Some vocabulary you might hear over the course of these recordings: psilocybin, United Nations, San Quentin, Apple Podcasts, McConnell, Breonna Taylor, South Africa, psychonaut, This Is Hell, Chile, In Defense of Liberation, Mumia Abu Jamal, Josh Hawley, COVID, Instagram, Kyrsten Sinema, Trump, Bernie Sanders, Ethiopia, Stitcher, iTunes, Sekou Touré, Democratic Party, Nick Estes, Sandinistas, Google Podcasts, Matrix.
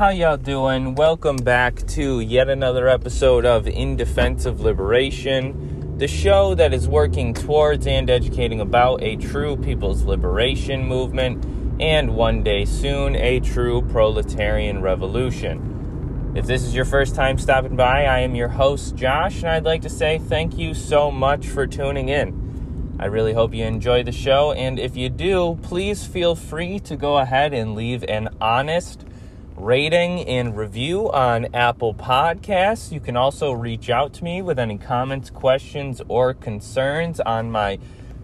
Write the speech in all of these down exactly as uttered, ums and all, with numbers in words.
How y'all doing? Welcome back to yet another episode of In Defense of Liberation, the show that is working towards and educating about a true people's liberation movement and one day soon a true proletarian revolution. If this is your first time stopping by, I am your host Josh, and I'd like to say thank you so much for tuning in. I really hope you enjoy the show, and if you do, please feel free to go ahead and leave an honest rating and review on Apple Podcasts. You can also reach out to me with any comments, questions, or concerns on my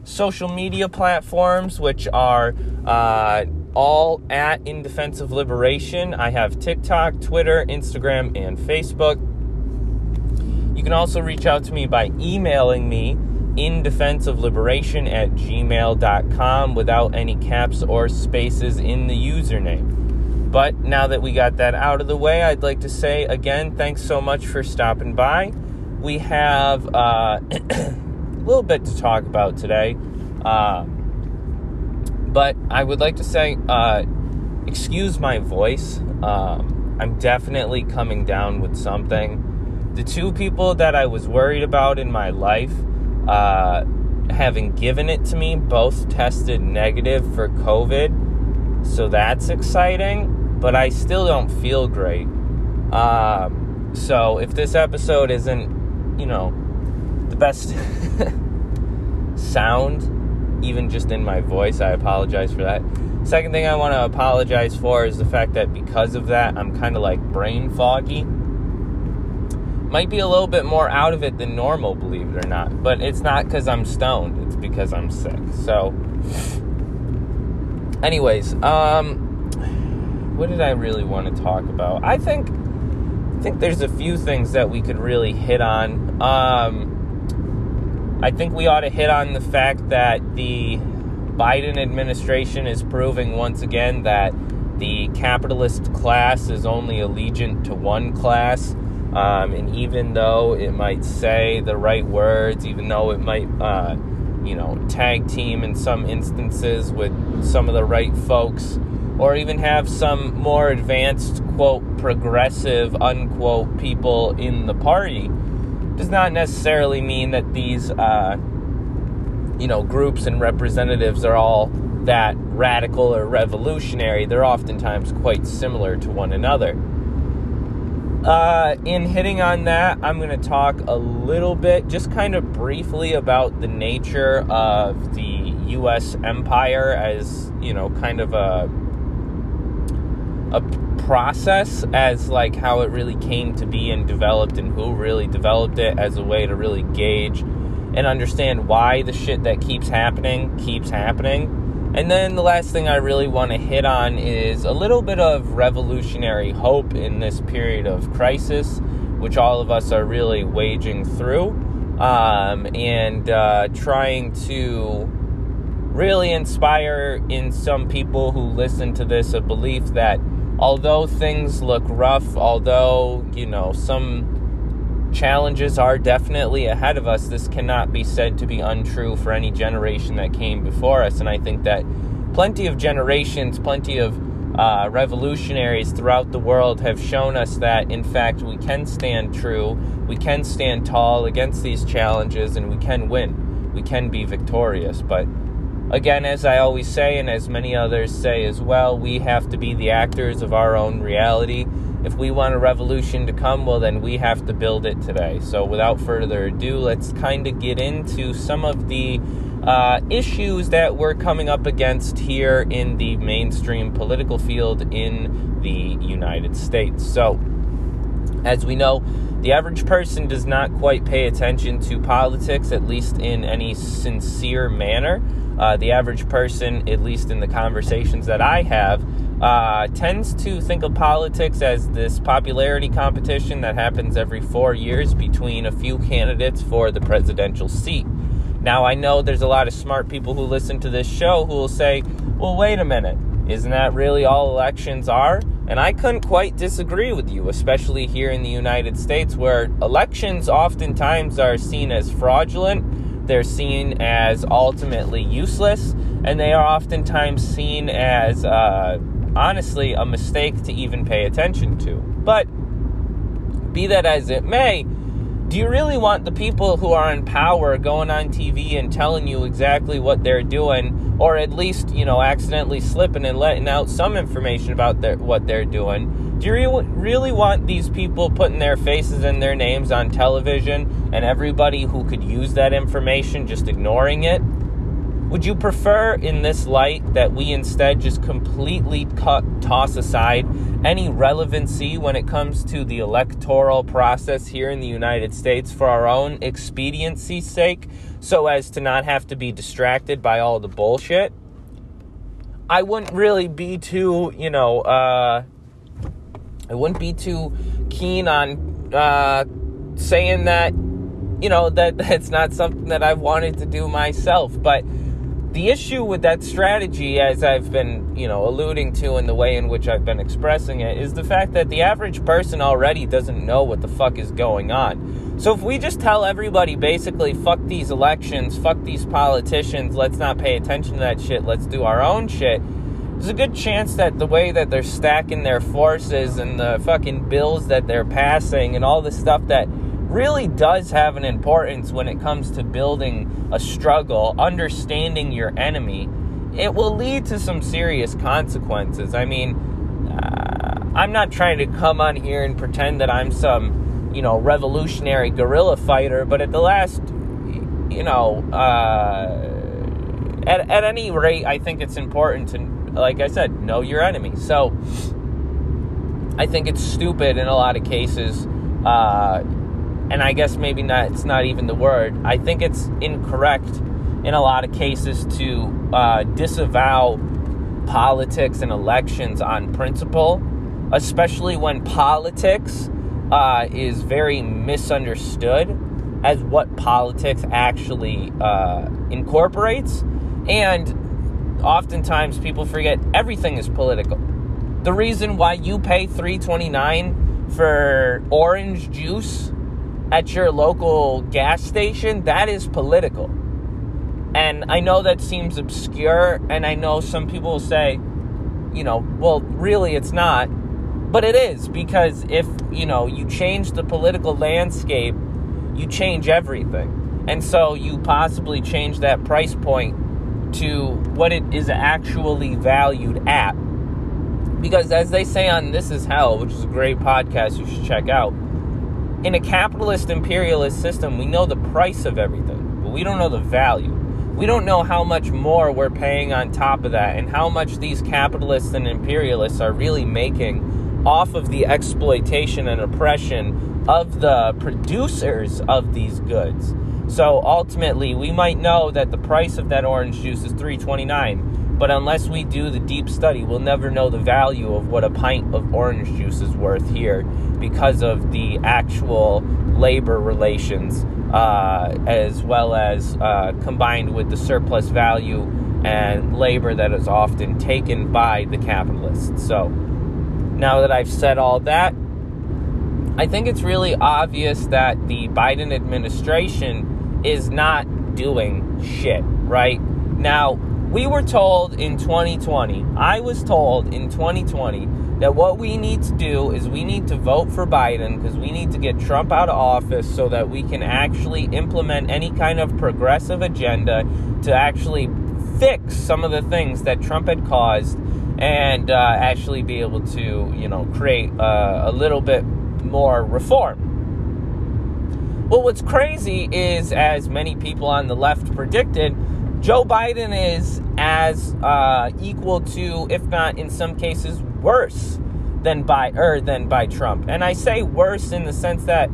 social media platforms, which are uh, all at In Defense of Liberation. I have TikTok, Twitter, Instagram, and Facebook. You can also reach out to me by emailing me indefenseofliberation at gmail dot com without any caps or spaces in the username. But now that we got that out of the way, I'd like to say, again, thanks so much for stopping by. We have uh, a little bit to talk about today. Uh, but I would like to say, uh, excuse my voice. Um, I'm definitely coming down with something. The two people that I was worried about in my life, uh, having given it to me, both tested negative for COVID. So that's exciting, but I still don't feel great. Um, so if this episode isn't, you know, the best sound, even just in my voice, I apologize for that. Second thing I want to apologize for is the fact that because of that, I'm kind of like brain foggy. Might be a little bit more out of it than normal, believe it or not. But it's not because I'm stoned. It's because I'm sick. So... Anyways, um, what did I really want to talk about? I think I think there's a few things that we could really hit on. Um, I think we ought to hit on the fact that the Biden administration is proving once again that the capitalist class is only allegiant to one class. Um, and even though it might say the right words, even though it might... Uh, you know, tag team in some instances with some of the right folks, or even have some more advanced, quote, progressive, unquote, people in the party, does not necessarily mean that these, uh, you know, groups and representatives are all that radical or revolutionary. They're oftentimes quite similar to one another. Uh, in hitting on that, I'm going to talk a little bit, just kind of briefly, about the nature of the U S empire as, you know, kind of a, a process, as like how it really came to be and developed and who really developed it, as a way to really gauge and understand why the shit that keeps happening keeps happening. And then the last thing I really want to hit on is a little bit of revolutionary hope in this period of crisis, which all of us are really waging through, um, and uh, trying to really inspire in some people who listen to this a belief that although things look rough, although, you know, some challenges are definitely ahead of us, this cannot be said to be untrue for any generation that came before us. And I think that plenty of generations, plenty of Uh, revolutionaries throughout the world have shown us that, in fact, we can stand true, we can stand tall against these challenges, and we can win. We can be victorious. But again, as I always say, and as many others say as well, we have to be the actors of our own reality. If we want a revolution to come, well, then we have to build it today. So without further ado, let's kind of get into some of the Uh, issues that we're coming up against here in the mainstream political field in the United States. So, as we know, the average person does not quite pay attention to politics, at least in any sincere manner. Uh, the average person, at least in the conversations that I have, uh, tends to think of politics as this popularity competition that happens every four years between a few candidates for the presidential seat. Now, I know there's a lot of smart people who listen to this show who will say, well, wait a minute, isn't that really all elections are? And I couldn't quite disagree with you, especially here in the United States, where elections oftentimes are seen as fraudulent, they're seen as ultimately useless, and they are oftentimes seen as, uh, honestly a mistake to even pay attention to. But be that as it may, do you really want the people who are in power going on T V and telling you exactly what they're doing, or at least, you know, accidentally slipping and letting out some information about their, what they're doing? Do you re- really want these people putting their faces and their names on television and everybody who could use that information just ignoring it? Would you prefer in this light that we instead just completely cut, toss aside any relevancy when it comes to the electoral process here in the United States for our own expediency's sake, so as to not have to be distracted by all the bullshit? I wouldn't really be too, you know, uh, I wouldn't be too keen on uh, saying that, you know, that that's not something that I've wanted to do myself, but the issue with that strategy, as I've been, you know, alluding to in the way in which I've been expressing it, is the fact that the average person already doesn't know what the fuck is going on. So if we just tell everybody basically, fuck these elections, fuck these politicians, let's not pay attention to that shit, let's do our own shit, there's a good chance that the way that they're stacking their forces and the fucking bills that they're passing and all the stuff that really does have an importance when it comes to building a struggle, understanding your enemy, it will lead to some serious consequences. I mean, uh, I'm not trying to come on here and pretend that I'm some, you know, revolutionary guerrilla fighter, but at the last, you know, uh, at, at any rate, I think it's important to, like I said, know your enemy. So I think it's stupid in a lot of cases, uh, and I guess maybe not, it's not even the word. I think it's incorrect in a lot of cases to uh, disavow politics and elections on principle, especially when politics uh, is very misunderstood as what politics actually uh, incorporates. And oftentimes people forget everything is political. The reason why you pay three dollars and twenty-nine cents for orange juice at your local gas station, that is political. And I know that seems obscure, and I know some people will say, you know, well, really it's not, but it is, because if, you know, you change the political landscape, you change everything. And so you possibly change that price point to what it is actually valued at. Because as they say on This Is Hell, which is a great podcast you should check out, in a capitalist imperialist system, we know the price of everything, but we don't know the value. We don't know how much more we're paying on top of that and how much these capitalists and imperialists are really making off of the exploitation and oppression of the producers of these goods. So ultimately, we might know that the price of that orange juice is three dollars and twenty-nine cents, but unless we do the deep study, we'll never know the value of what a pint of orange juice is worth here because of the actual labor relations, uh, as well as uh, combined with the surplus value and labor that is often taken by the capitalists. So now that I've said all that, I think it's really obvious that the Biden administration is not doing shit, right? Now, we were told in twenty twenty, I was told in twenty twenty, that what we need to do is we need to vote for Biden because we need to get Trump out of office so that we can actually implement any kind of progressive agenda to actually fix some of the things that Trump had caused and uh, actually be able to, you know, create uh, a little bit more reform. Well, what's crazy is, as many people on the left predicted, Joe Biden is as uh, equal to, if not in some cases, worse than by er than by Trump. And I say worse in the sense that,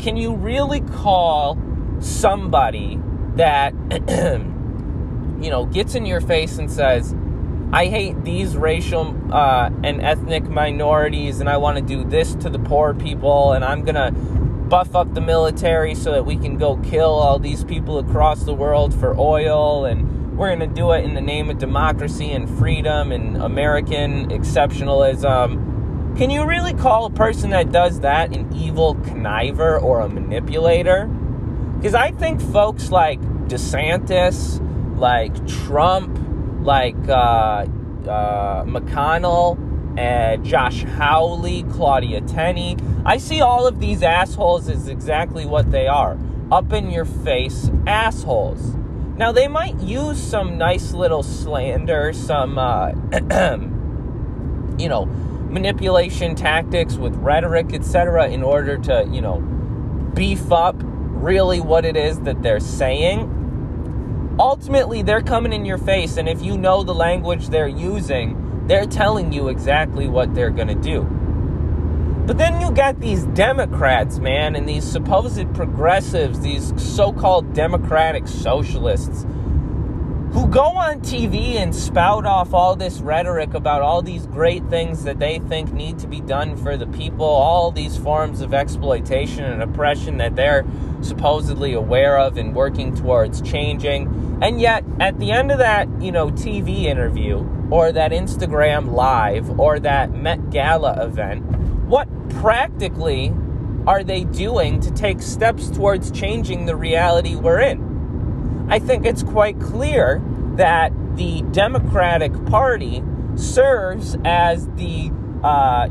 can you really call somebody that you know gets in your face and says, I hate these racial uh, and ethnic minorities, and I want to do this to the poor people, and I'm going to buff up the military so that we can go kill all these people across the world for oil, and we're going to do it in the name of democracy and freedom and American exceptionalism. Can you really call a person that does that an evil conniver or a manipulator? Because I think folks like DeSantis, like Trump, like uh, uh, McConnell, uh, Josh Hawley, Claudia Tenney. I see all of these assholes as exactly what they are, up-in-your-face assholes. Now, they might use some nice little slander, some, uh, you know, manipulation tactics with rhetoric, et cetera, in order to, you know, beef up really what it is that they're saying. Ultimately, they're coming in your face, and if you know the language they're using, they're telling you exactly what they're going to do. But then you got these Democrats, man, and these supposed progressives, these so-called democratic socialists, who go on T V and spout off all this rhetoric about all these great things that they think need to be done for the people, all these forms of exploitation and oppression that they're supposedly aware of and working towards changing. And yet, at the end of that, you know, T V interview, or that Instagram Live, or that Met Gala event, what practically are they doing to take steps towards changing the reality we're in? I think it's quite clear that the Democratic Party serves as the uh,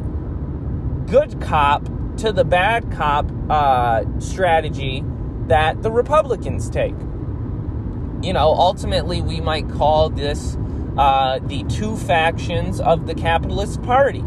good cop to the bad cop uh, strategy that the Republicans take. You know, ultimately we might call this uh, the two factions of the capitalist party.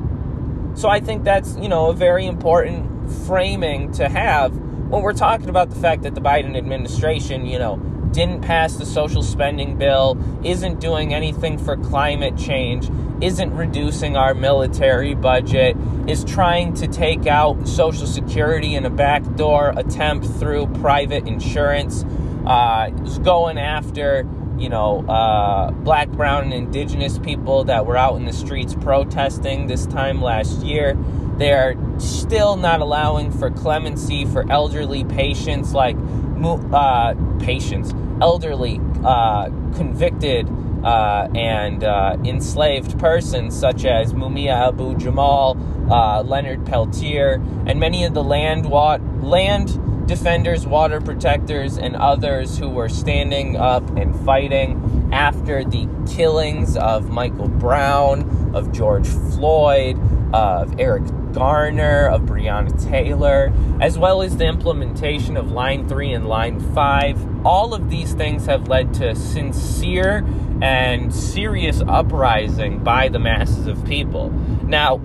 So I think that's, you know, a very important framing to have when we're talking about the fact that the Biden administration, you know, didn't pass the social spending bill, isn't doing anything for climate change, isn't reducing our military budget, is trying to take out Social Security in a backdoor attempt through private insurance, uh, is going after, you know, uh, black, brown, and indigenous people that were out in the streets protesting this time last year. They're still not allowing for clemency for elderly patients, like, uh, patients, elderly, uh, convicted, uh, and, uh, enslaved persons such as Mumia Abu Jamal, uh, Leonard Peltier, and many of the land, wa- land, defenders, water protectors, and others who were standing up and fighting after the killings of Michael Brown, of George Floyd, of Eric Garner, of Breonna Taylor, as well as the implementation of Line three and Line five. All of these things have led to sincere and serious uprising by the masses of people. Now,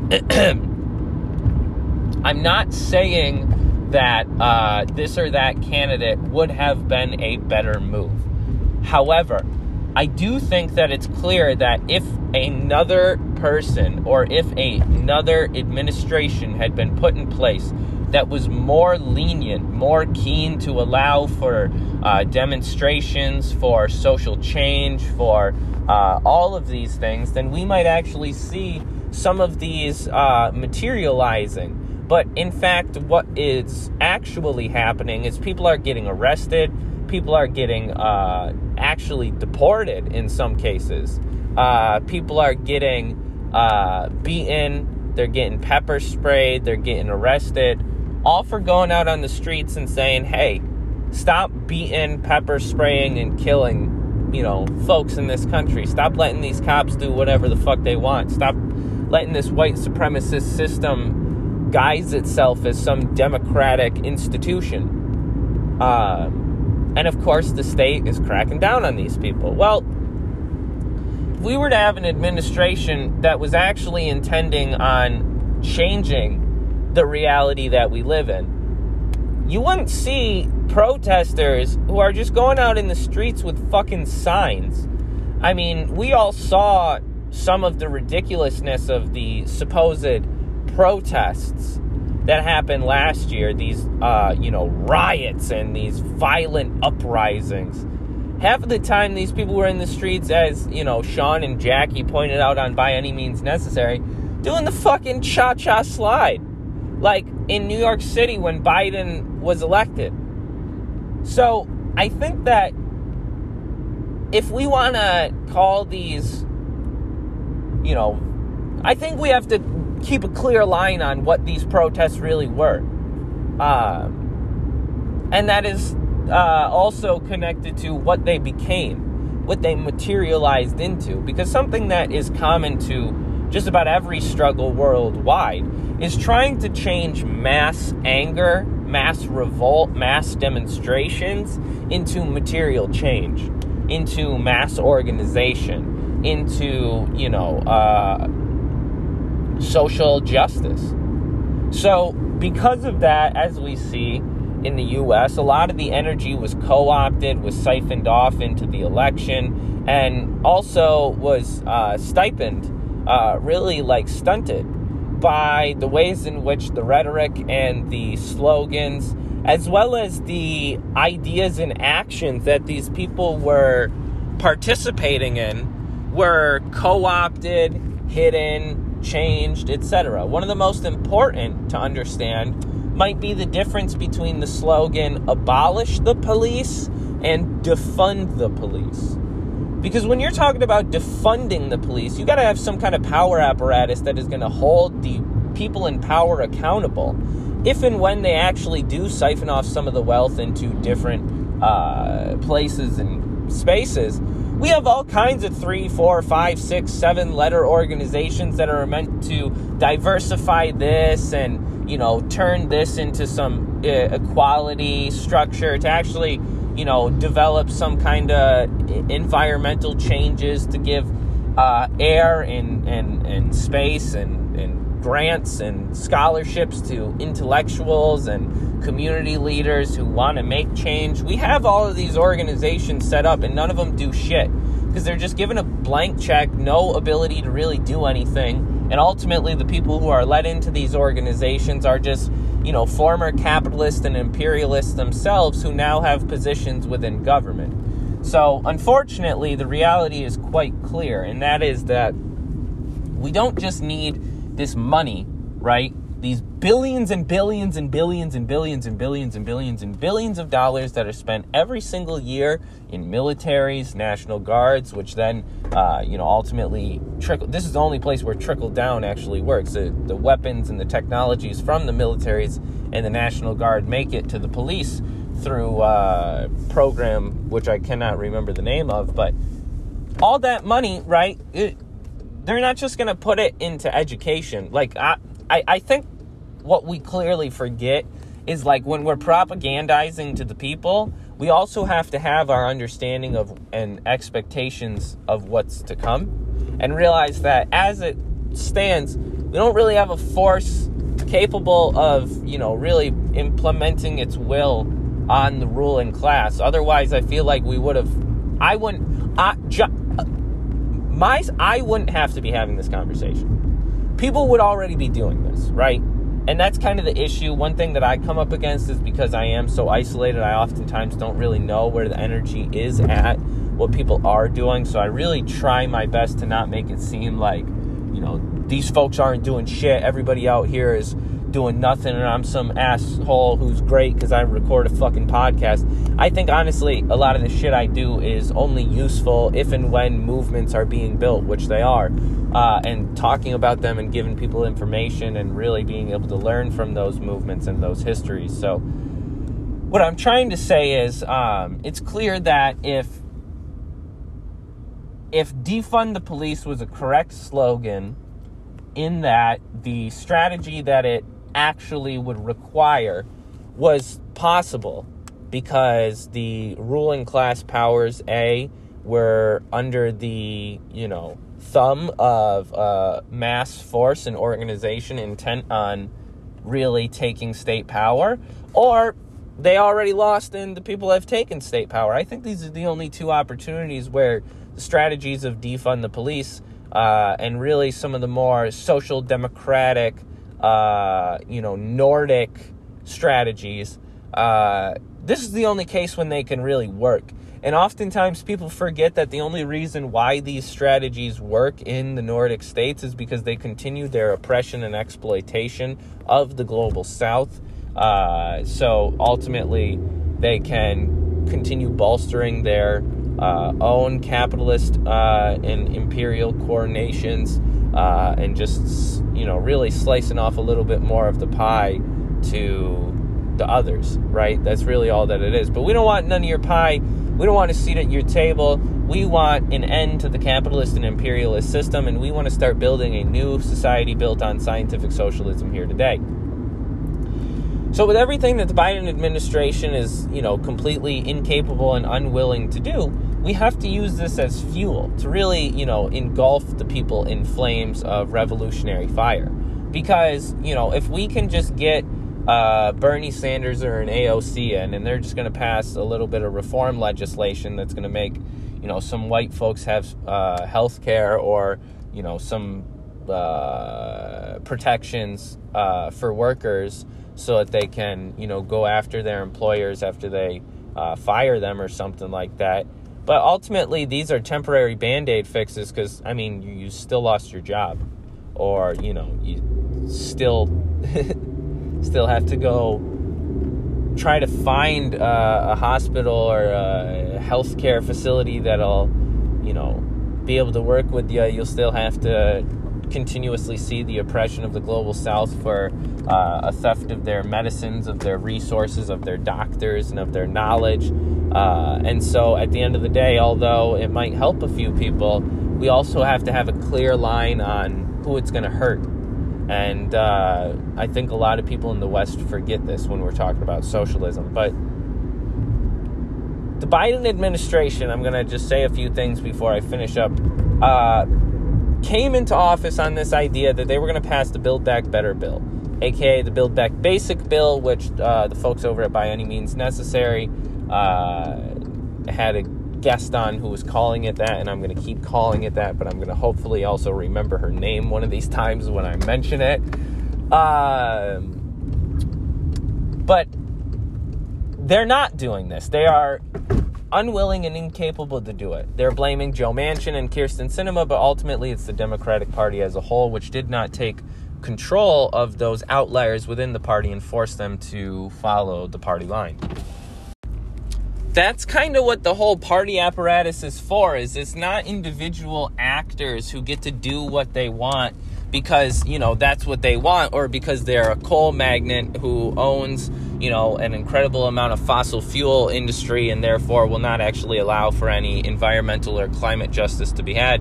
I'm not saying that uh, this or that candidate would have been a better move. However, I do think that it's clear that if another person or if a, another administration had been put in place that was more lenient, more keen to allow for uh, demonstrations, for social change, for uh, all of these things, then we might actually see some of these uh, materializing. But in fact, what is actually happening is people are getting arrested, people are getting uh, actually deported in some cases. Uh, people are getting uh, beaten, they're getting pepper sprayed, they're getting arrested, all for going out on the streets and saying, hey, stop beating, pepper spraying, and killing, you know, folks in this country. Stop letting these cops do whatever the fuck they want. Stop letting this white supremacist system guise itself as some democratic institution. Uh, and of course, the state is cracking down on these people. Well, if we were to have an administration that was actually intending on changing the reality that we live in, you wouldn't see protesters who are just going out in the streets with fucking signs. I mean, we all saw some of the ridiculousness of the supposed protests that happened last year, these, uh, you know, riots and these violent uprisings. Half of the time, these people were in the streets, as, you know, Sean and Jackie pointed out on By Any Means Necessary, doing the fucking cha-cha slide, like in New York City when Biden was elected. So I think that if we want to call these, you know, I think we have to keep a clear line on what these protests really were. Uh, and that is uh, also connected to what they became. what they materialized into. Because something that is common to just about every struggle worldwide is trying to change mass anger, mass revolt, mass demonstrations into material change, into mass organization, into, you know, uh, social justice. So because of that, as we see in the U S, a lot of the energy was co-opted, was siphoned off into the election, and also was uh, stipend, uh, really like stunted by the ways in which the rhetoric and the slogans, as well as the ideas and actions that these people were participating in, were co-opted, hidden, changed, et cetera. One of the most important to understand might be the difference between the slogan abolish the police and defund the police. Because when you're talking about defunding the police, you got to have some kind of power apparatus that is going to hold the people in power accountable if and when they actually do siphon off some of the wealth into different uh, places and spaces. We have all kinds of three, four, five, six, seven letter organizations that are meant to diversify this and, you know, turn this into some equality structure to actually, you know, develop some kind of environmental changes to give uh, air and, and, and space and, and grants and scholarships to intellectuals and community leaders who want to make change. We have all of these organizations set up and none of them do shit because they're just given a blank check, no ability to really do anything. And ultimately the people who are let into these organizations are just, you know, former capitalists and imperialists themselves who now have positions within government. So unfortunately the reality is quite clear, and that is that we don't just need this money, right? These billions and billions and billions and billions and billions and billions and billions of dollars that are spent every single year in militaries, national guards, which then, uh, you know, ultimately trickle. This is the only place where trickle down actually works. The, the weapons and the technologies from the militaries and the national guard make it to the police through a program which I cannot remember the name of. But all that money, right? It, they're not just going to put it into education. Like I. I, I think what we clearly forget is, like, when we're propagandizing to the people, we also have to have our understanding of and expectations of what's to come and realize that as it stands, we don't really have a force capable of, you know, really implementing its will on the ruling class. Otherwise, I feel like we would have, I wouldn't, I, ju- my, I wouldn't have to be having this conversation. People would already be doing this, right? And that's kind of the issue. One thing that I come up against is because I am so isolated, I oftentimes don't really know where the energy is at, what people are doing. So I really try my best to not make it seem like, you know, these folks aren't doing shit. Everybody out here is doing nothing and I'm some asshole who's great because I record a fucking podcast. I think, honestly, a lot of the shit I do is only useful if and when movements are being built, which they are, uh, and talking about them and giving people information and really being able to learn from those movements and those histories. So what I'm trying to say is um, it's clear that if if defund the police was a correct slogan, in that the strategy that it actually would require was possible because the ruling class powers, A, were under the, you know, thumb of uh, mass force and organization intent on really taking state power, or they already lost and the people have taken state power. I think these are the only two opportunities where the strategies of defund the police Uh, and really some of the more social democratic, uh, you know, Nordic strategies. Uh, this is the only case when they can really work. And oftentimes people forget that the only reason why these strategies work in the Nordic states is because they continue their oppression and exploitation of the global South. Uh, so ultimately they can continue bolstering their Uh, own capitalist uh, and imperial core nations, uh, and just, you know, really slicing off a little bit more of the pie to the others, right? That's really all that it is. But we don't want none of your pie. We don't want a seat at your table. We want an end to the capitalist and imperialist system, and we want to start building a new society built on scientific socialism here today. So with everything that the Biden administration is, you know, completely incapable and unwilling to do, we have to use this as fuel to really, you know, engulf the people in flames of revolutionary fire. Because, you know, if we can just get uh, Bernie Sanders or an A O C in, and they're just going to pass a little bit of reform legislation that's going to make, you know, some white folks have uh, health care or, you know, some uh, protections uh, for workers, so that they can, you know, go after their employers after they uh, fire them or something like that. But ultimately, these are temporary Band-Aid fixes because, I mean, you, you still lost your job, or, you know, you still still have to go try to find uh, a hospital or a healthcare facility that'll, you know, be able to work with you. You'll still have to continuously see the oppression of the global South for uh, a theft of their medicines, of their resources, of their doctors, and of their knowledge. Uh, and so at the end of the day, although it might help a few people, we also have to have a clear line on who it's going to hurt. And uh, I think a lot of people in the West forget this when we're talking about socialism. But the Biden administration, I'm going to just say a few things before I finish up, uh, came into office on this idea that they were going to pass the Build Back Better bill, a k a the Build Back Basic bill, which uh, the folks over at By Any Means Necessary uh, had a guest on who was calling it that, and I'm going to keep calling it that, but I'm going to hopefully also remember her name one of these times when I mention it. Uh, but they're not doing this. They are unwilling and incapable to do it. They're blaming Joe Manchin and Kyrsten Sinema, but ultimately it's the Democratic Party as a whole, which did not take control of those outliers within the party and force them to follow the party line. That's kind of what the whole party apparatus is for, is it's not individual actors who get to do what they want because, you know, that's what they want, or because they're a coal magnate who owns, you know, an incredible amount of fossil fuel industry and therefore will not actually allow for any environmental or climate justice to be had.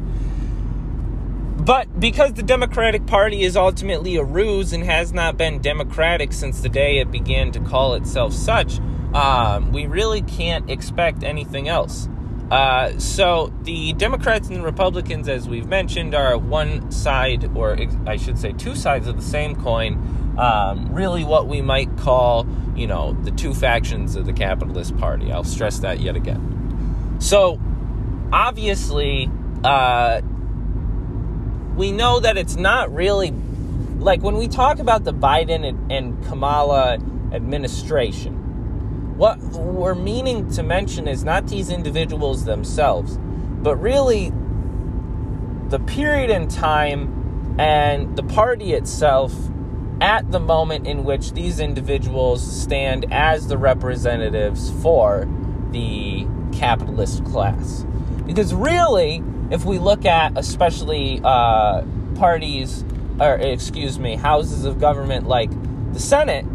But because the Democratic Party is ultimately a ruse and has not been democratic since the day it began to call itself such, um, we really can't expect anything else. Uh, so the Democrats and the Republicans, as we've mentioned, are one side, or I should say two sides of the same coin, um, really what we might call, you know, the two factions of the capitalist party. I'll stress that yet again. So obviously, uh, we know that it's not really, like when we talk about the Biden and, and Kamala administration, what we're meaning to mention is not these individuals themselves, but really the period in time and the party itself at the moment in which these individuals stand as the representatives for the capitalist class. Because really, if we look at especially uh, parties, or excuse me, houses of government like the Senate,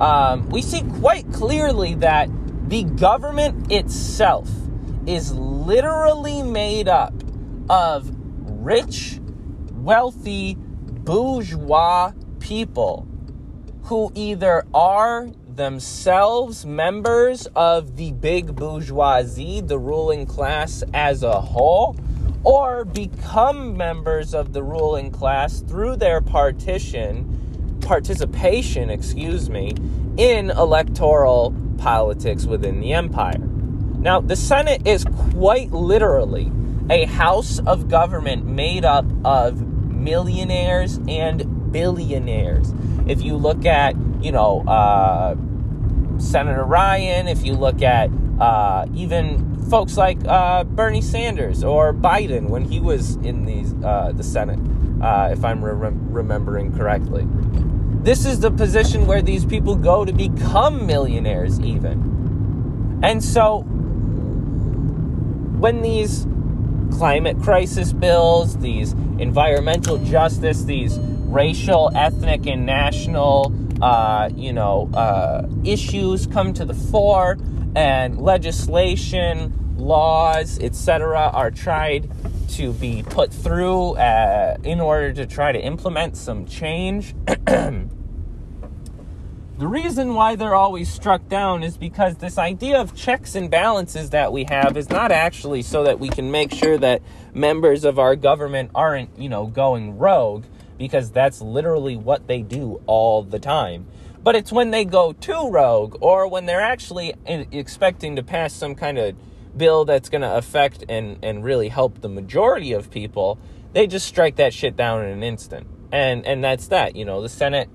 Um, we see quite clearly that the government itself is literally made up of rich, wealthy, bourgeois people who either are themselves members of the big bourgeoisie, the ruling class as a whole, or become members of the ruling class through their partition participation, excuse me, in electoral politics within the empire. Now, the Senate is quite literally a house of government made up of millionaires and billionaires. If you look at, you know, uh, Senator Ryan, if you look at uh, even folks like uh, Bernie Sanders or Biden when he was in these, uh, the Senate, uh, if I'm re- remembering correctly. This is the position where these people go to become millionaires even. And so when these climate crisis bills, these environmental justice, these racial, ethnic, and national, uh, you know, uh, issues come to the fore, and legislation laws, et cetera, are tried to be put through uh, in order to try to implement some change. The reason why they're always struck down is because this idea of checks and balances that we have is not actually so that we can make sure that members of our government aren't, you know, going rogue, because that's literally what they do all the time. But it's when they go too rogue, or when they're actually expecting to pass some kind of bill that's going to affect and, and really help the majority of people, they just strike that shit down in an instant. And and that's that. You know, the Senate,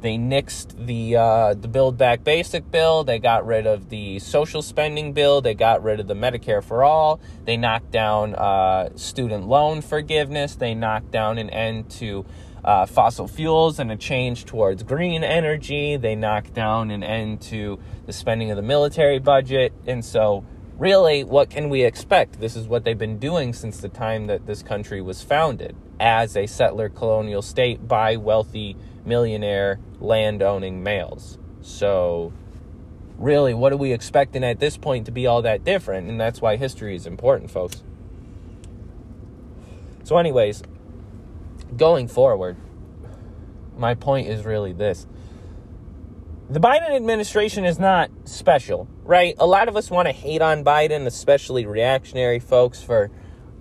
they nixed the uh, the Build Back Basic bill. They got rid of the social spending bill. They got rid of the Medicare for All. They knocked down uh, student loan forgiveness. They knocked down an end to uh, fossil fuels and a change towards green energy. They knocked down an end to the spending of the military budget. And so, really, what can we expect? This is what they've been doing since the time that this country was founded as a settler colonial state by wealthy millionaire land-owning males. So, really, what are we expecting at this point to be all that different? And that's why history is important, folks. So anyways, going forward, my point is really this. The Biden administration is not special, right? A lot of us want to hate on Biden, especially reactionary folks, for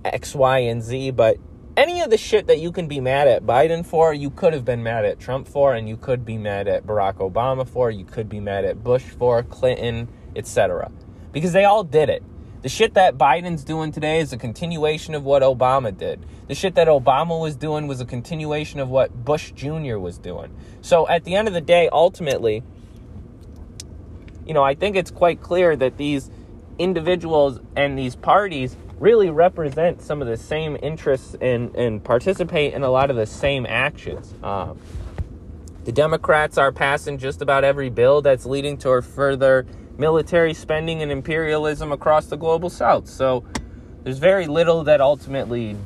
X, Y, and Z, but any of the shit that you can be mad at Biden for, you could have been mad at Trump for, and you could be mad at Barack Obama for, you could be mad at Bush for, Clinton, et cetera. Because they all did it. The shit that Biden's doing today is a continuation of what Obama did. The shit that Obama was doing was a continuation of what Bush Junior was doing. So at the end of the day, ultimately, you know, I think it's quite clear that these individuals and these parties really represent some of the same interests and, and participate in a lot of the same actions. Um, the Democrats are passing just about every bill that's leading to further military spending and imperialism across the global south. So there's very little that ultimately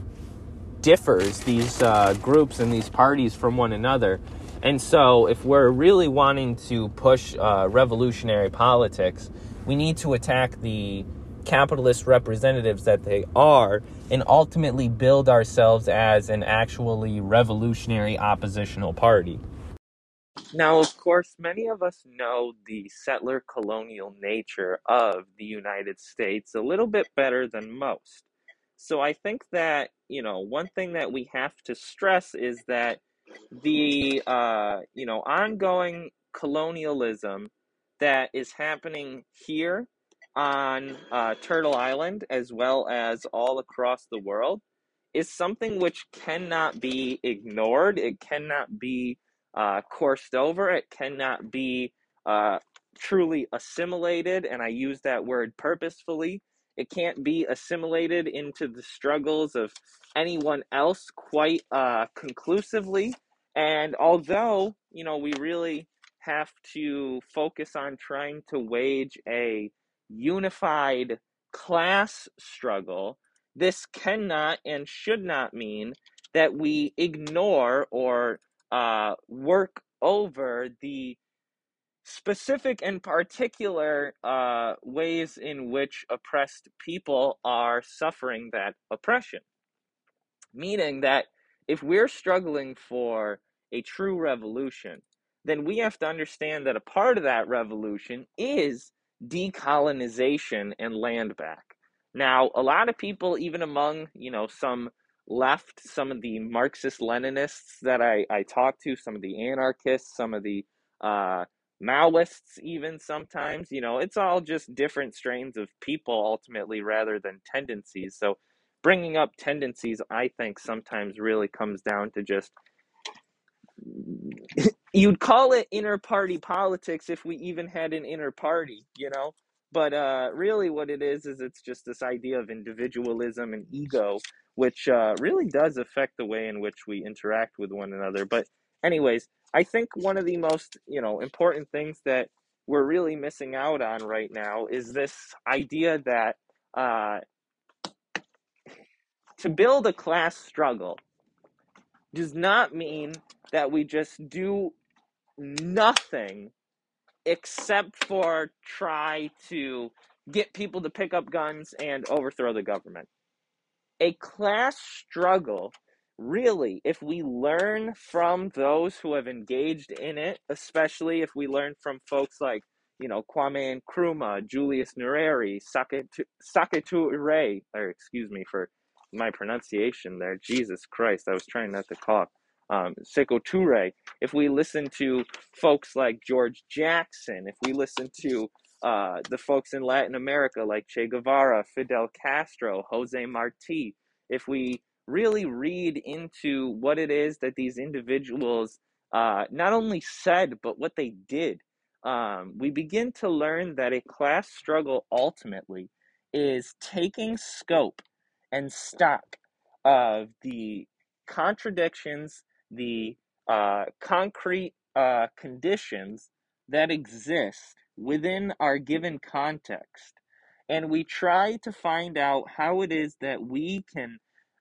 differs these uh, groups and these parties from one another. And so if we're really wanting to push uh, revolutionary politics, we need to attack the capitalist representatives that they are, and ultimately build ourselves as an actually revolutionary oppositional party. Now, of course, many of us know the settler colonial nature of the United States a little bit better than most. So I think that, you know, one thing that we have to stress is that the, uh, you know, ongoing colonialism that is happening here on uh, Turtle Island, as well as all across the world, is something which cannot be ignored. It cannot be uh, coursed over. It cannot be uh, truly assimilated, and I use that word purposefully. It can't be assimilated into the struggles of anyone else quite uh, conclusively. And although, you know, we really have to focus on trying to wage a unified class struggle, this cannot and should not mean that we ignore or uh, work over the specific and particular uh, ways in which oppressed people are suffering that oppression. Meaning that if we're struggling for a true revolution, then we have to understand that a part of that revolution is decolonization and land back. Now, a lot of people, even among, you know, some left, some of the Marxist-Leninists that I, I talk to, some of the anarchists, some of the uh, Maoists even sometimes, you know, it's all just different strains of people ultimately rather than tendencies. So bringing up tendencies, I think, sometimes really comes down to just, you'd call it inner party politics if we even had an inner party, you know, but uh, really what it is, is it's just this idea of individualism and ego, which uh, really does affect the way in which we interact with one another. But anyways, I think one of the most, you know, important things that we're really missing out on right now is this idea that uh, to build a class struggle does not mean that we just do nothing except for try to get people to pick up guns and overthrow the government. A class struggle, really, if we learn from those who have engaged in it, especially if we learn from folks like, you know, Kwame Nkrumah, Julius Nyerere, Saketu or excuse me for my pronunciation there, Jesus Christ, I was trying not to cough, um, Sekou Touré, if we listen to folks like George Jackson, if we listen to uh, the folks in Latin America like Che Guevara, Fidel Castro, Jose Marti, if we really read into what it is that these individuals uh, not only said, but what they did, um, we begin to learn that a class struggle ultimately is taking scope and stock of the contradictions, the uh, concrete uh, conditions that exist within our given context. And we try to find out how it is that we can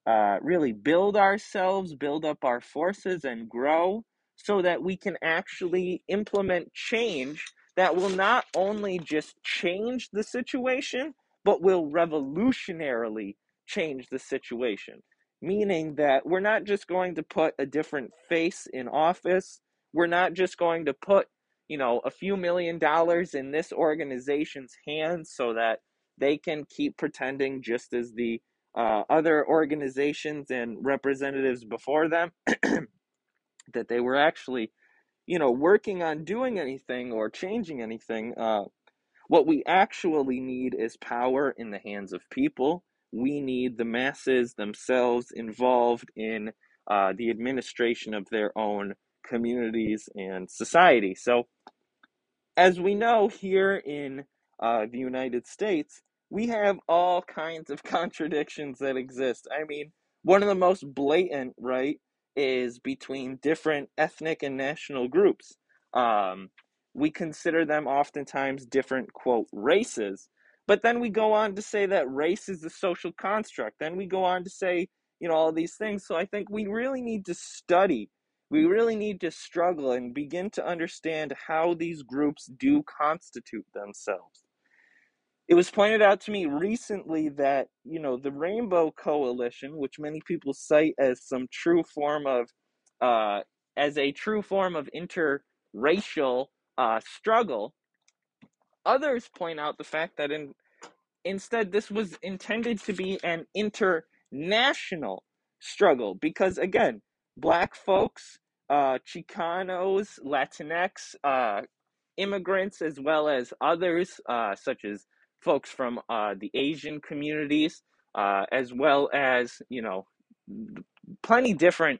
uh, really build ourselves, build up our forces and grow so that we can actually implement change that will not only just change the situation, but will revolutionarily change the situation, meaning that we're not just going to put a different face in office. We're not just going to put, you know, a few million dollars in this organization's hands so that they can keep pretending just as the uh, other organizations and representatives before them that they were actually, you know, working on doing anything or changing anything. Uh, what we actually need is power in the hands of people. We need the masses themselves involved in uh, the administration of their own communities and society. So, as we know here in uh, the United States, we have all kinds of contradictions that exist. I mean, one of the most blatant, right, is between different ethnic and national groups. Um, we consider them oftentimes different, quote, races. But then we go on to say that race is a social construct. Then we go on to say, you know, all these things. So I think we really need to study. We really need to struggle and begin to understand how these groups do constitute themselves. It was pointed out to me recently that, you know, the Rainbow Coalition, which many people cite as some true form of, uh, as a true form of interracial uh, struggle. Others point out the fact that in, instead this was intended to be an international struggle because, again, black folks, uh, Chicanos, Latinx, uh, immigrants, as well as others, uh, such as folks from uh, the Asian communities, uh, as well as, you know, plenty different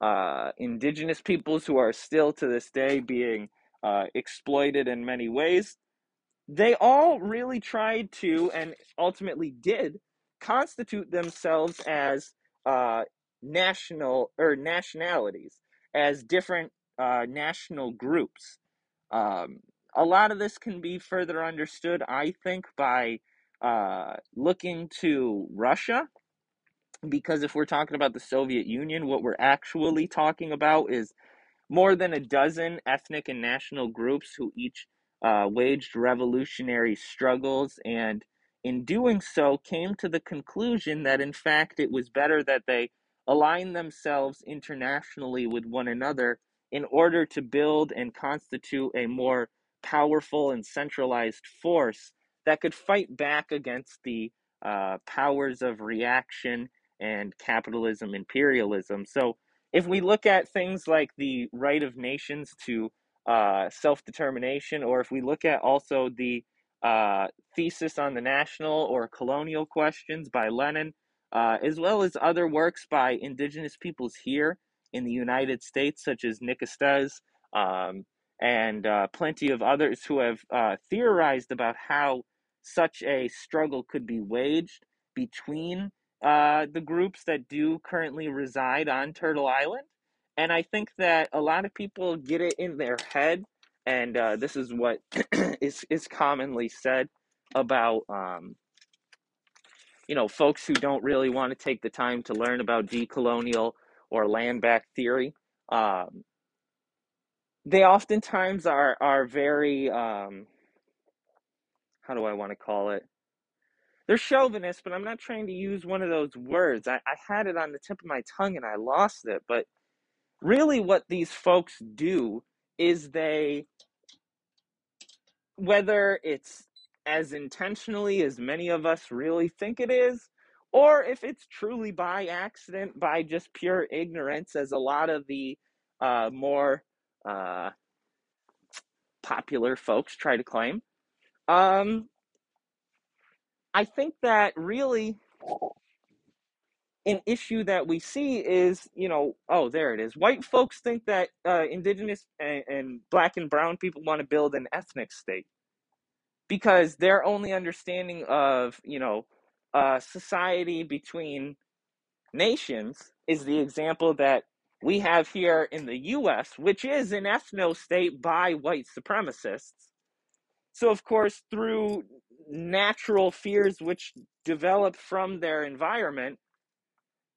uh, indigenous peoples who are still to this day being uh, exploited in many ways. They all really tried to, and ultimately did, constitute themselves as uh, national or nationalities, as different uh, national groups. Um, a lot of this can be further understood, I think, by uh, looking to Russia, because if we're talking about the Soviet Union, what we're actually talking about is more than a dozen ethnic and national groups who each Uh, waged revolutionary struggles, and in doing so came to the conclusion that in fact it was better that they align themselves internationally with one another in order to build and constitute a more powerful and centralized force that could fight back against the uh, powers of reaction and capitalism, imperialism. So if we look at things like the right of nations to Uh, self-determination, or if we look at also the uh, thesis on the national or colonial questions by Lenin, uh, as well as other works by indigenous peoples here in the United States, such as Nick Estes, um, and uh, plenty of others who have uh, theorized about how such a struggle could be waged between uh, the groups that do currently reside on Turtle Island. And I think that a lot of people get it in their head, and uh, this is what is is commonly said about, um, you know, folks who don't really want to take the time to learn about decolonial or land back theory. Um, they oftentimes are, are very, um, how do I want to call it? They're chauvinist, but I'm not trying to use one of those words. I, I had it on the tip of my tongue and I lost it. But really what these folks do is they, whether it's as intentionally as many of us really think it is, or if it's truly by accident, by just pure ignorance, as a lot of the uh, more uh, popular folks try to claim, um, I think that really an issue that we see is, you know, oh, there it is. White folks think that uh, indigenous and, and black and brown people want to build an ethnic state because their only understanding of, you know, uh, society between nations is the example that we have here in the U S, which is an ethno state by white supremacists. So, of course, through natural fears which develop from their environment,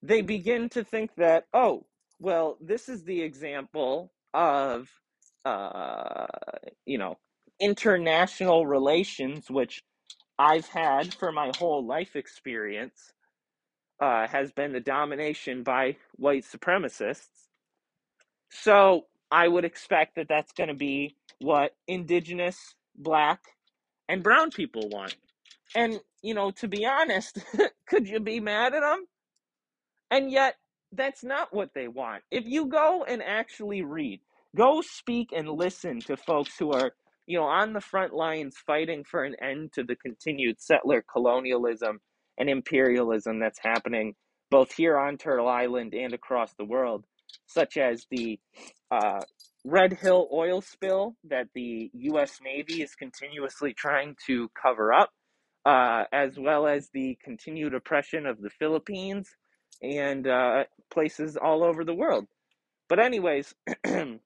they begin to think that, oh, well, this is the example of, uh, you know, international relations, which I've had for my whole life experience, uh, has been the domination by white supremacists. So I would expect that that's going to be what indigenous, black, and brown people want. And, you know, to be honest, could you be mad at them? And yet, that's not what they want. If you go and actually read, go speak and listen to folks who are, you know, on the front lines fighting for an end to the continued settler colonialism and imperialism that's happening both here on Turtle Island and across the world, such as the uh, Red Hill oil spill that the U S Navy is continuously trying to cover up, uh, as well as the continued oppression of the Philippines and uh, places all over the world. But anyways, if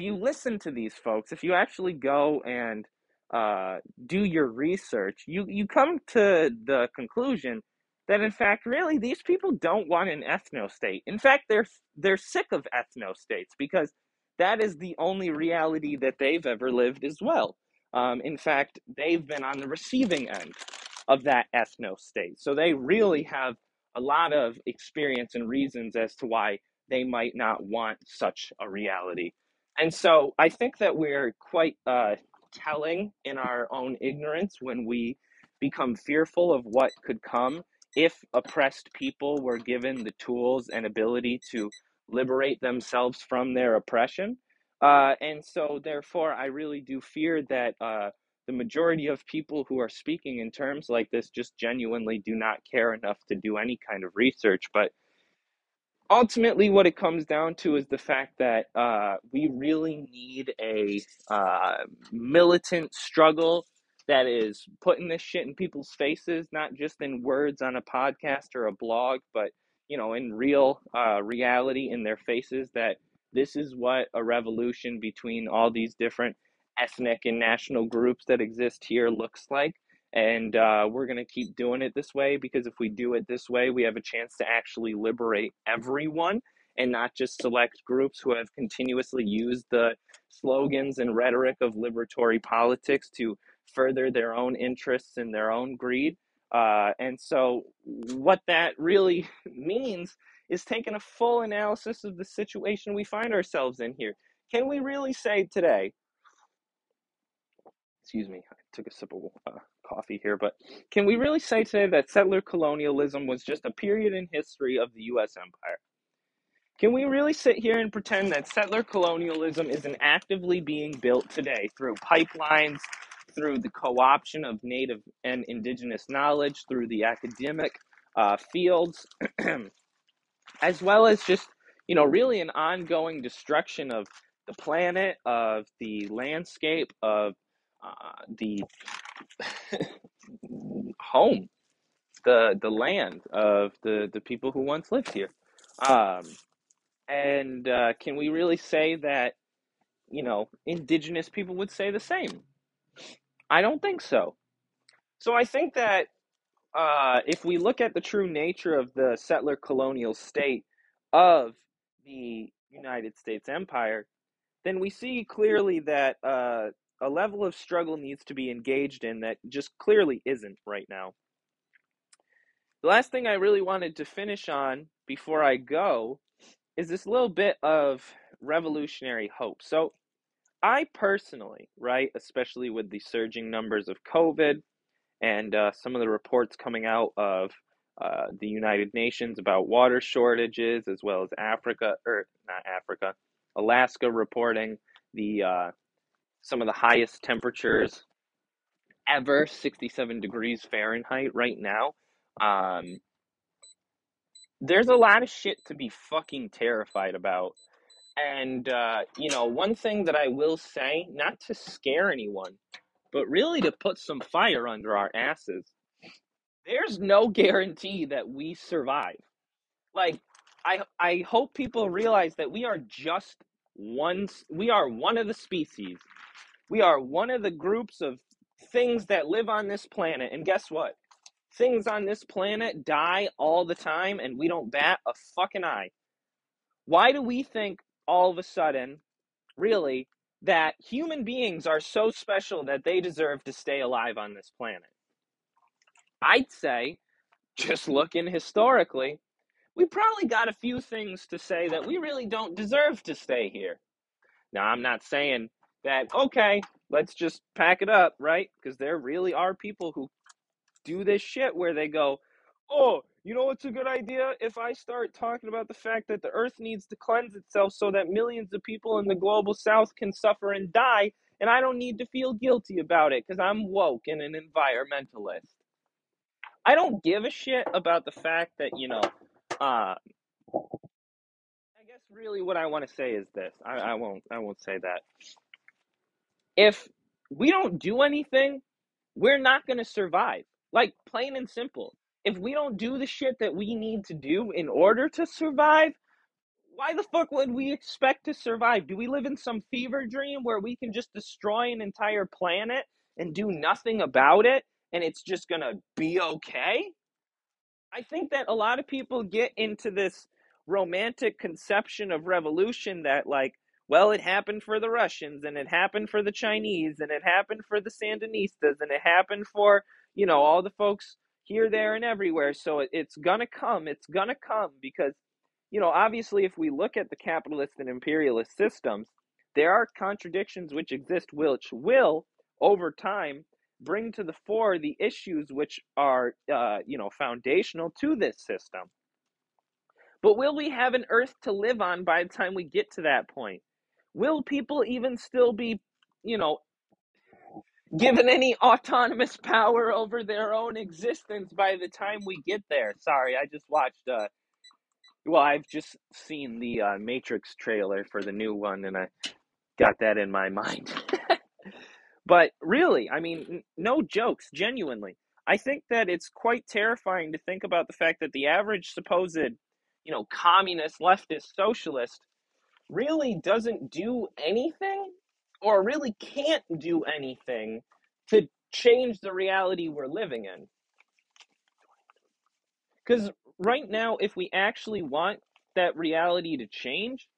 you listen to these folks, if you actually go and uh, do your research, you, you come to the conclusion that, in fact, really, these people don't want an ethno-state. In fact, they're they're sick of ethno-states because that is the only reality that they've ever lived as well. Um, in fact, they've been on the receiving end of that ethno-state. So they really have a lot of experience and reasons as to why they might not want such a reality. And so I think that we're quite uh, telling in our own ignorance when we become fearful of what could come if oppressed people were given the tools and ability to liberate themselves from their oppression. Uh, and so, therefore, I really do fear that uh, the majority of people who are speaking in terms like this just genuinely do not care enough to do any kind of research. But ultimately, what it comes down to is the fact that uh, we really need a uh, militant struggle that is putting this shit in people's faces, not just in words on a podcast or a blog, but, you know, in real uh, reality in their faces, that this is what a revolution between all these different ethnic and national groups that exist here looks like. And uh, we're going to keep doing it this way, because if we do it this way, we have a chance to actually liberate everyone and not just select groups who have continuously used the slogans and rhetoric of liberatory politics to further their own interests and their own greed. Uh, and so what that really means is taking a full analysis of the situation we find ourselves in here. Can we really say today, excuse me, I took a sip of uh, coffee here, but can we really say today that settler colonialism was just a period in history of the U S empire? Can we really sit here and pretend that settler colonialism isn't actively being built today through pipelines, through the co-option of Native and Indigenous knowledge, through the academic uh, fields, as well as just, you know, really an ongoing destruction of the planet, of the landscape, of uh, the home, the the land of the, the people who once lived here? Um, and uh, can we really say that, you know, Indigenous people would say the same? I don't think so. So I think that uh, if we look at the true nature of the settler colonial state of the United States empire, then we see clearly that uh, a level of struggle needs to be engaged in that just clearly isn't right now. The last thing I really wanted to finish on before I go is this little bit of revolutionary hope. So I personally, right, especially with the surging numbers of COVID and uh, some of the reports coming out of uh, the United Nations about water shortages, as well as Africa, or not Africa, Alaska reporting the uh, some of the highest temperatures ever, sixty-seven degrees Fahrenheit right now. Um, there's a lot of shit to be fucking terrified about. And, uh, you know, one thing that I will say, not to scare anyone, but really to put some fire under our asses, there's no guarantee that we survive. Like, I I hope people realize that we are just one, we are one of the species. We are one of the groups of things that live on this planet. And guess what? Things on this planet die all the time, and we don't bat a fucking eye. Why do we think all of a sudden, really, that human beings are so special that they deserve to stay alive on this planet? I'd say, just looking historically, we probably got a few things to say that we really don't deserve to stay here. Now, I'm not saying that, okay, let's just pack it up, right? Because there really are people who do this shit where they go, oh, you know what's a good idea? If I start talking about the fact that the earth needs to cleanse itself so that millions of people in the global south can suffer and die, and I don't need to feel guilty about it because I'm woke and an environmentalist. I don't give a shit about the fact that, you know, uh, I guess really what I want to say is this. I, I won't, I won't say that. If we don't do anything, we're not going to survive. Like, plain and simple. If we don't do the shit that we need to do in order to survive, why the fuck would we expect to survive? Do we live in some fever dream where we can just destroy an entire planet and do nothing about it, and it's just gonna be okay? I think that a lot of people get into this romantic conception of revolution that, like, well, it happened for the Russians, and it happened for the Chinese, and it happened for the Sandinistas, and it happened for, you know, all the folks here, there, and everywhere. So it, it's gonna come, it's gonna come, because, you know, obviously if we look at the capitalist and imperialist systems, there are contradictions which exist, which will, over time, bring to the fore the issues which are, uh, you know, foundational to this system. But will we have an earth to live on by the time we get to that point? Will people even still be, you know, given any autonomous power over their own existence by the time we get there? Sorry, I just watched, uh, well, I've just seen the uh, Matrix trailer for the new one, and I got that in my mind. But really, I mean, n- no jokes, genuinely. I think that it's quite terrifying to think about the fact that the average supposed, you know, communist, leftist, socialist really doesn't do anything, or really can't do anything to change the reality we're living in. Because right now, if we actually want that reality to change,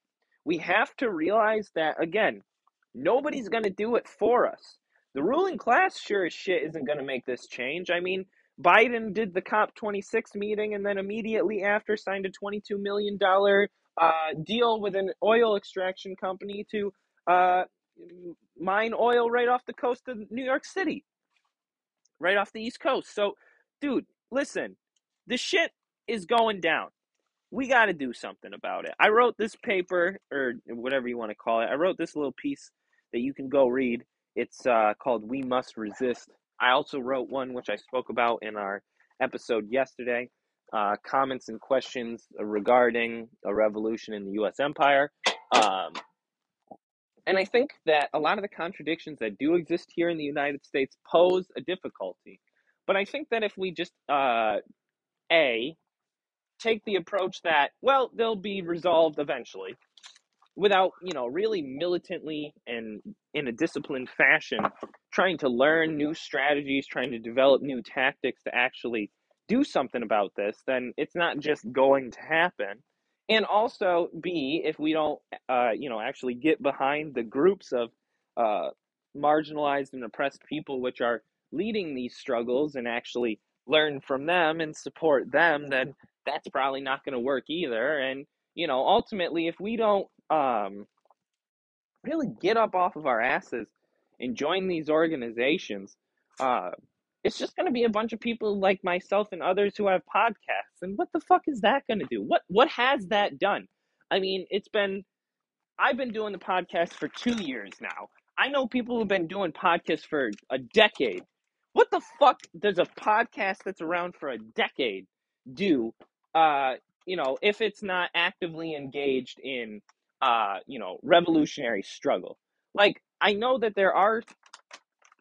we have to realize that, again, nobody's going to do it for us. The ruling class sure as shit isn't going to make this change. I mean, Biden did the COP twenty-six meeting and then immediately after signed a twenty-two million dollars uh, deal with an oil extraction company to uh, mine oil right off the coast of New York City, right off the East Coast. So, dude, listen, the shit is going down. We got to do something about it. I wrote this paper, or whatever you want to call it. I wrote this little piece that you can go read. It's uh, called We Must Resist. I also wrote one which I spoke about in our episode yesterday, uh, comments and questions regarding a revolution in the U S empire. Um, And I think that a lot of the contradictions that do exist here in the United States pose a difficulty. But I think that if we just, uh, A, take the approach that, well, they'll be resolved eventually, without, you know, really militantly and in a disciplined fashion, trying to learn new strategies, trying to develop new tactics to actually do something about this, then it's not just going to happen. And also, B, if we don't, uh, you know, actually get behind the groups of uh, marginalized and oppressed people which are leading these struggles and actually learn from them and support them, then that's probably not going to work either. And, you know, ultimately, if we don't um, really get up off of our asses and join these organizations, uh, it's just going to be a bunch of people like myself and others who have podcasts. And what the fuck is that going to do? What what has that done? I mean, it's been, I've been doing the podcast for two years now. I know people who've been doing podcasts for a decade. What the fuck does a podcast that's around for a decade do, uh, you know, if it's not actively engaged in, uh, you know, revolutionary struggle? Like, I know that there are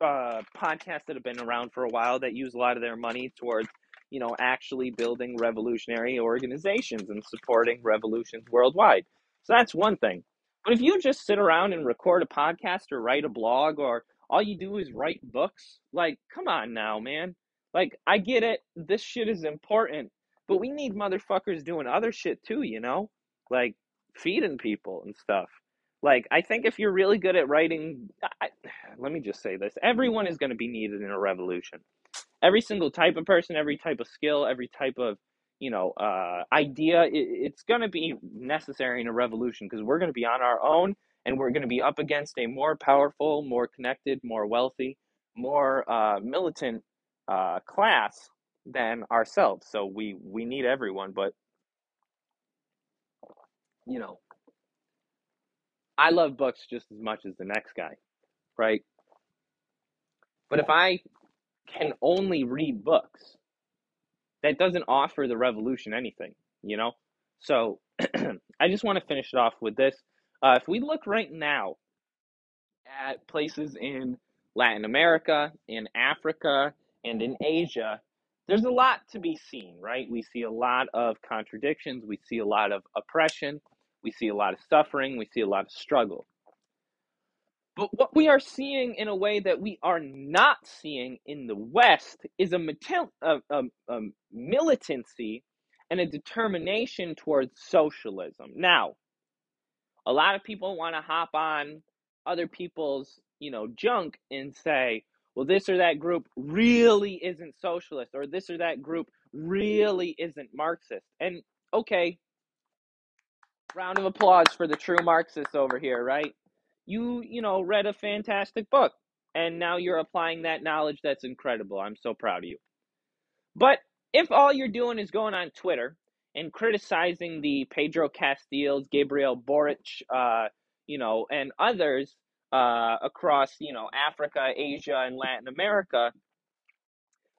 uh, podcasts that have been around for a while that use a lot of their money towards, you know, actually building revolutionary organizations and supporting revolutions worldwide. So that's one thing. But if you just sit around and record a podcast or write a blog or all you do is write books, like, come on now, man. Like, I get it. This shit is important. But we need motherfuckers doing other shit, too, you know? Like, feeding people and stuff. Like, I think if you're really good at writing, I, let me just say this. Everyone is going to be needed in a revolution. Every single type of person, every type of skill, every type of, you know, uh, idea. It, it's going to be necessary in a revolution because we're going to be on our own. And we're going to be up against a more powerful, more connected, more wealthy, more uh, militant uh, class than ourselves. So we, we need everyone. But, you know, I love books just as much as the next guy, right? But if I can only read books, that doesn't offer the revolution anything, you know? So I just want to finish it off with this. Uh, if we look right now at places in Latin America, in Africa, and in Asia, there's a lot to be seen, right? We see a lot of contradictions. We see a lot of oppression. We see a lot of suffering. We see a lot of struggle. But what we are seeing in a way that we are not seeing in the West is a, matil- a, a, a militancy and a determination towards socialism. Now, a lot of people want to hop on other people's, you know, junk and say, well, this or that group really isn't socialist, or this or that group really isn't Marxist. And, okay, round of applause for the true Marxists over here, right? You, you know, read a fantastic book, and now you're applying that knowledge. That's incredible. I'm so proud of you. But if all you're doing is going on Twitter and criticizing the Pedro Castiles, Gabriel Boric, uh, you know, and others uh, across, you know, Africa, Asia, and Latin America.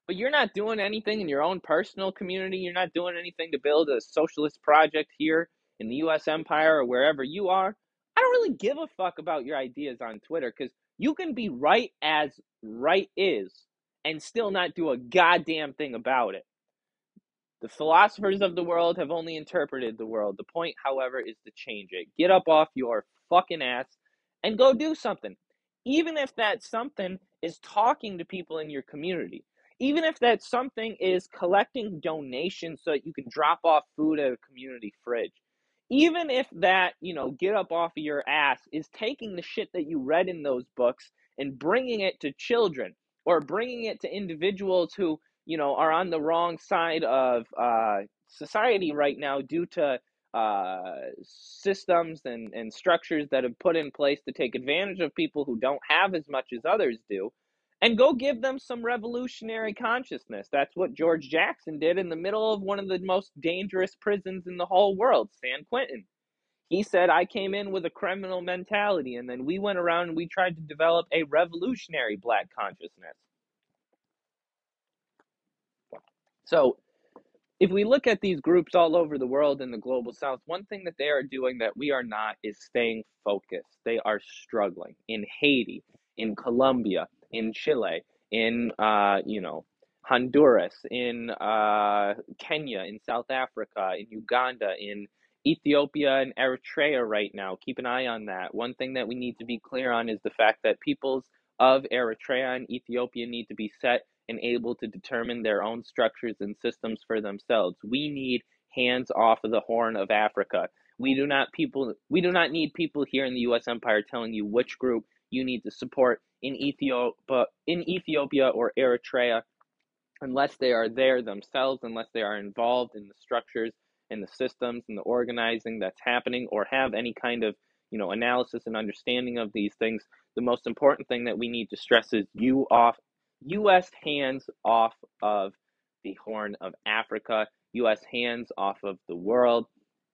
But you're not doing anything in your own personal community. You're not doing anything to build a socialist project here in the U S empire or wherever you are. I don't really give a fuck about your ideas on Twitter because you can be right as right is and still not do a goddamn thing about it. The philosophers of the world have only interpreted the world. The point, however, is to change it. Get up off your fucking ass and go do something. Even if that something is talking to people in your community. Even if that something is collecting donations so that you can drop off food at a community fridge. Even if that, you know, get up off of your ass is taking the shit that you read in those books and bringing it to children or bringing it to individuals who, you know, are on the wrong side of uh, society right now due to uh, systems and, and structures that have put in place to take advantage of people who don't have as much as others do, and go give them some revolutionary consciousness. That's what George Jackson did in the middle of one of the most dangerous prisons in the whole world, San Quentin. He said, I came in with a criminal mentality, and then we went around and we tried to develop a revolutionary black consciousness. So if we look at these groups all over the world in the global south, one thing that they are doing that we are not is staying focused. They are struggling in Haiti, in Colombia, in Chile, in, uh, you know, Honduras, in uh, Kenya, in South Africa, in Uganda, in Ethiopia and Eritrea right now. Keep an eye on that. One thing that we need to be clear on is the fact that peoples of Eritrea and Ethiopia need to be set and able to determine their own structures and systems for themselves. We need hands off of the Horn of Africa. We do not people. We do not need people here in the U S empire telling you which group you need to support in Ethiopia, in Ethiopia or Eritrea, unless they are there themselves, unless they are involved in the structures and the systems and the organizing that's happening, or have any kind of, you know, analysis and understanding of these things. The most important thing that we need to stress is you off, U S hands off of the Horn of Africa, U S hands off of the world.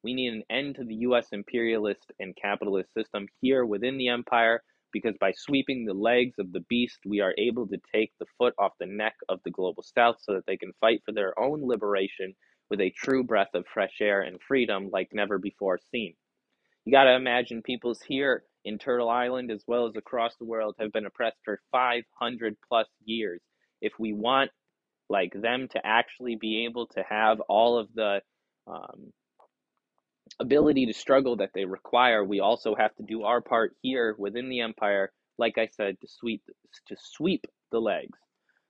We need an end to the U S imperialist and capitalist system here within the empire, because by sweeping the legs of the beast, we are able to take the foot off the neck of the global south so that they can fight for their own liberation with a true breath of fresh air and freedom like never before seen. You got to imagine peoples here in Turtle Island as well as across the world have been oppressed for five hundred plus years. If we want like them to actually be able to have all of the um, ability to struggle that they require, we also have to do our part here within the empire, like I said, to sweep, to sweep the legs.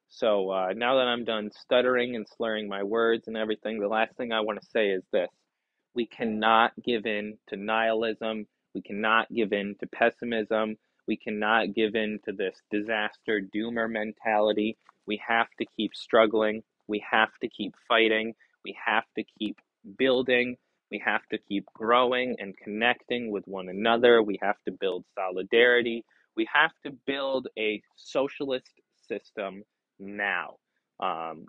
So uh, now that I'm done stuttering and slurring my words and everything, the last thing I want to say is this. We cannot give in to nihilism. We cannot give in to pessimism. We cannot give in to this disaster doomer mentality. We have to keep struggling. We have to keep fighting. We have to keep building. We have to keep growing and connecting with one another. We have to build solidarity. We have to build a socialist system now. Um,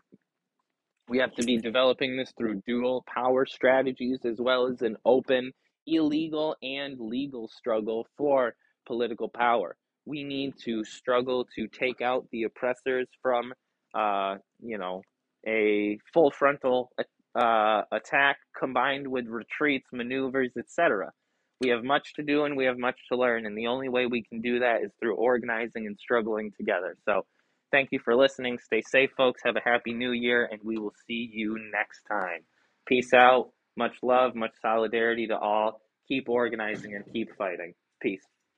we have to be developing this through dual power strategies as well as an open, illegal, and legal struggle for political power. We need to struggle to take out the oppressors from, uh, you know, a full frontal uh, attack combined with retreats, maneuvers, et cetera. We have much to do and we have much to learn, and the only way we can do that is through organizing and struggling together. So thank you for listening. Stay safe, folks. Have a happy new year, and we will see you next time. Peace out. Much love, much solidarity to all. Keep organizing and keep fighting. Peace.